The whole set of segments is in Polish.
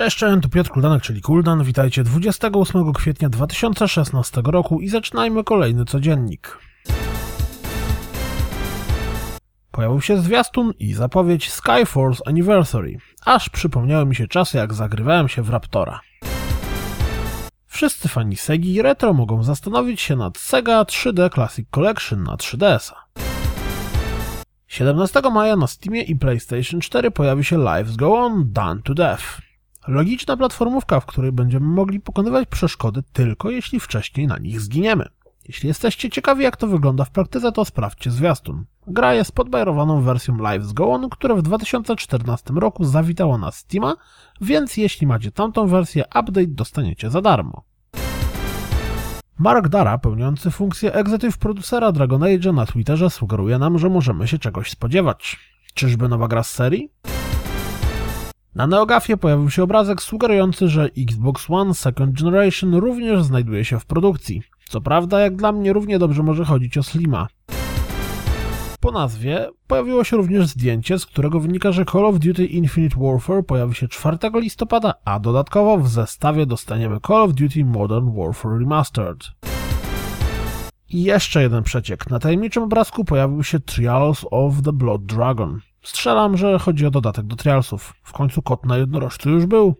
Cześć, tu Piotr Kuldanek, czyli Kuldan. Witajcie 28 kwietnia 2016 roku i zaczynajmy kolejny codziennik. Pojawił się zwiastun i zapowiedź Skyforce Anniversary. Aż przypomniały mi się czasy, jak zagrywałem się w Raptora. Wszyscy fani Segi Retro mogą zastanowić się nad Sega 3D Classic Collection na 3DS-a. 17 maja na Steamie i PlayStation 4 pojawi się Lives Go On, Done to Death. Logiczna platformówka, w której będziemy mogli pokonywać przeszkody tylko jeśli wcześniej na nich zginiemy. Jeśli jesteście ciekawi, jak to wygląda w praktyce, to sprawdźcie zwiastun. Gra jest podbajerowaną wersją Lives Go On, która w 2014 roku zawitała na Steama, więc jeśli macie tamtą wersję, update dostaniecie za darmo. Mark Dara, pełniący funkcję executive producera Dragon Age'a na Twitterze, sugeruje nam, że możemy się czegoś spodziewać. Czyżby nowa gra z serii? Na NeoGAF-ie pojawił się obrazek sugerujący, że Xbox One Second Generation również znajduje się w produkcji. Co prawda, jak dla mnie, równie dobrze może chodzić o Slima. Po nazwie pojawiło się również zdjęcie, z którego wynika, że Call of Duty Infinite Warfare pojawi się 4 listopada, a dodatkowo w zestawie dostaniemy Call of Duty Modern Warfare Remastered. I jeszcze jeden przeciek. Na tajemniczym obrazku pojawił się Trials of the Blood Dragon. Strzelam, że chodzi o dodatek do Trialsów. W końcu kot na jednorożcu już był.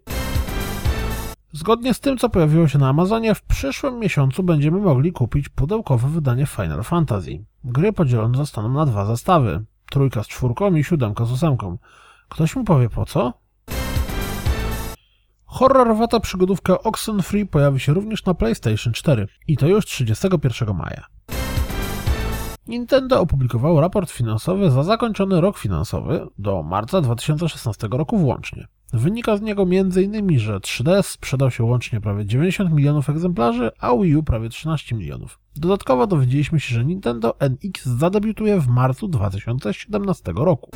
Zgodnie z tym, co pojawiło się na Amazonie, w przyszłym miesiącu będziemy mogli kupić pudełkowe wydanie Final Fantasy. Gry podzielone zostaną na dwa zestawy. 3 z 4 i 7 z 8. Ktoś mi powie po co? Horrorowata przygodówka Oxenfree pojawi się również na PlayStation 4. I to już 31 maja. Nintendo opublikował raport finansowy za zakończony rok finansowy do marca 2016 roku włącznie. Wynika z niego m.in., że 3DS sprzedał się łącznie prawie 90 milionów egzemplarzy, a Wii U prawie 13 milionów. Dodatkowo dowiedzieliśmy się, że Nintendo NX zadebiutuje w marcu 2017 roku.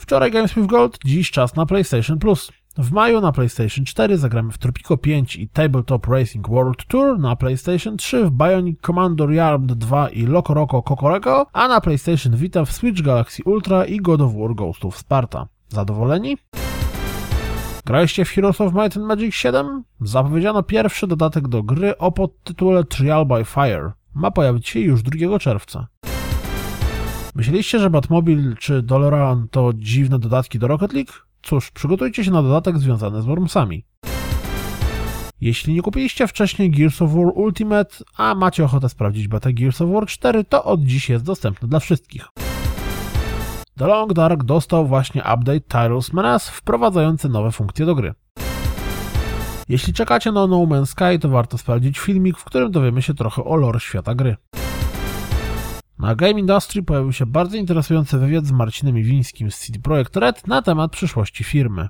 Wczoraj Games with Gold, dziś czas na PlayStation Plus. W maju na PlayStation 4 zagramy w Tropico 5 i Tabletop Racing World Tour, na PlayStation 3 w Bionic Commando Rearmed 2 i LocoRoco Cocorego, a na PlayStation Vita w Switch Galaxy Ultra i God of War Ghost of Sparta. Zadowoleni? Graliście w Heroes of Might and Magic 7? Zapowiedziano pierwszy dodatek do gry o podtytule Trial by Fire. Ma pojawić się już 2 czerwca. Myśleliście, że Batmobile czy Doloran to dziwne dodatki do Rocket League? Cóż, przygotujcie się na dodatek związany z Wormsami. Jeśli nie kupiliście wcześniej Gears of War Ultimate, a macie ochotę sprawdzić betę Gears of War 4, to od dziś jest dostępny dla wszystkich. The Long Dark dostał właśnie update Tiles Menace, wprowadzający nowe funkcje do gry. Jeśli czekacie na No Man's Sky, to warto sprawdzić filmik, w którym dowiemy się trochę o lore świata gry. Na Game Industry pojawił się bardzo interesujący wywiad z Marcinem Iwińskim z CD Projekt Red na temat przyszłości firmy.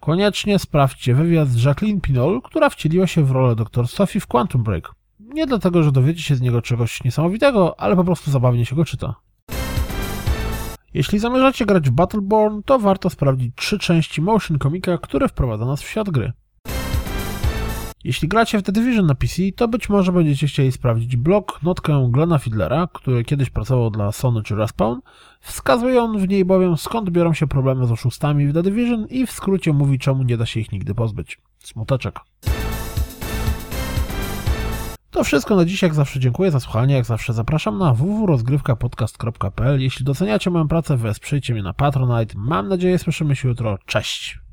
Koniecznie sprawdźcie wywiad z Jacqueline Pinol, która wcieliła się w rolę dr Sophie w Quantum Break. Nie dlatego, że dowiecie się z niego czegoś niesamowitego, ale po prostu zabawnie się go czyta. Jeśli zamierzacie grać w Battleborn, to warto sprawdzić 3 części motion comica, które wprowadza nas w świat gry. Jeśli gracie w The Division na PC, to być może będziecie chcieli sprawdzić blog, notkę Glena Fiddlera, który kiedyś pracował dla Sony czy Respawn. Wskazuje on w niej bowiem, skąd biorą się problemy z oszustami w The Division i w skrócie mówi, czemu nie da się ich nigdy pozbyć. Smuteczek. To wszystko na dziś, jak zawsze dziękuję za słuchanie, jak zawsze zapraszam na www.rozgrywkapodcast.pl. Jeśli doceniacie moją pracę, wesprzyjcie mnie na Patronite. Mam nadzieję, słyszymy się jutro. Cześć!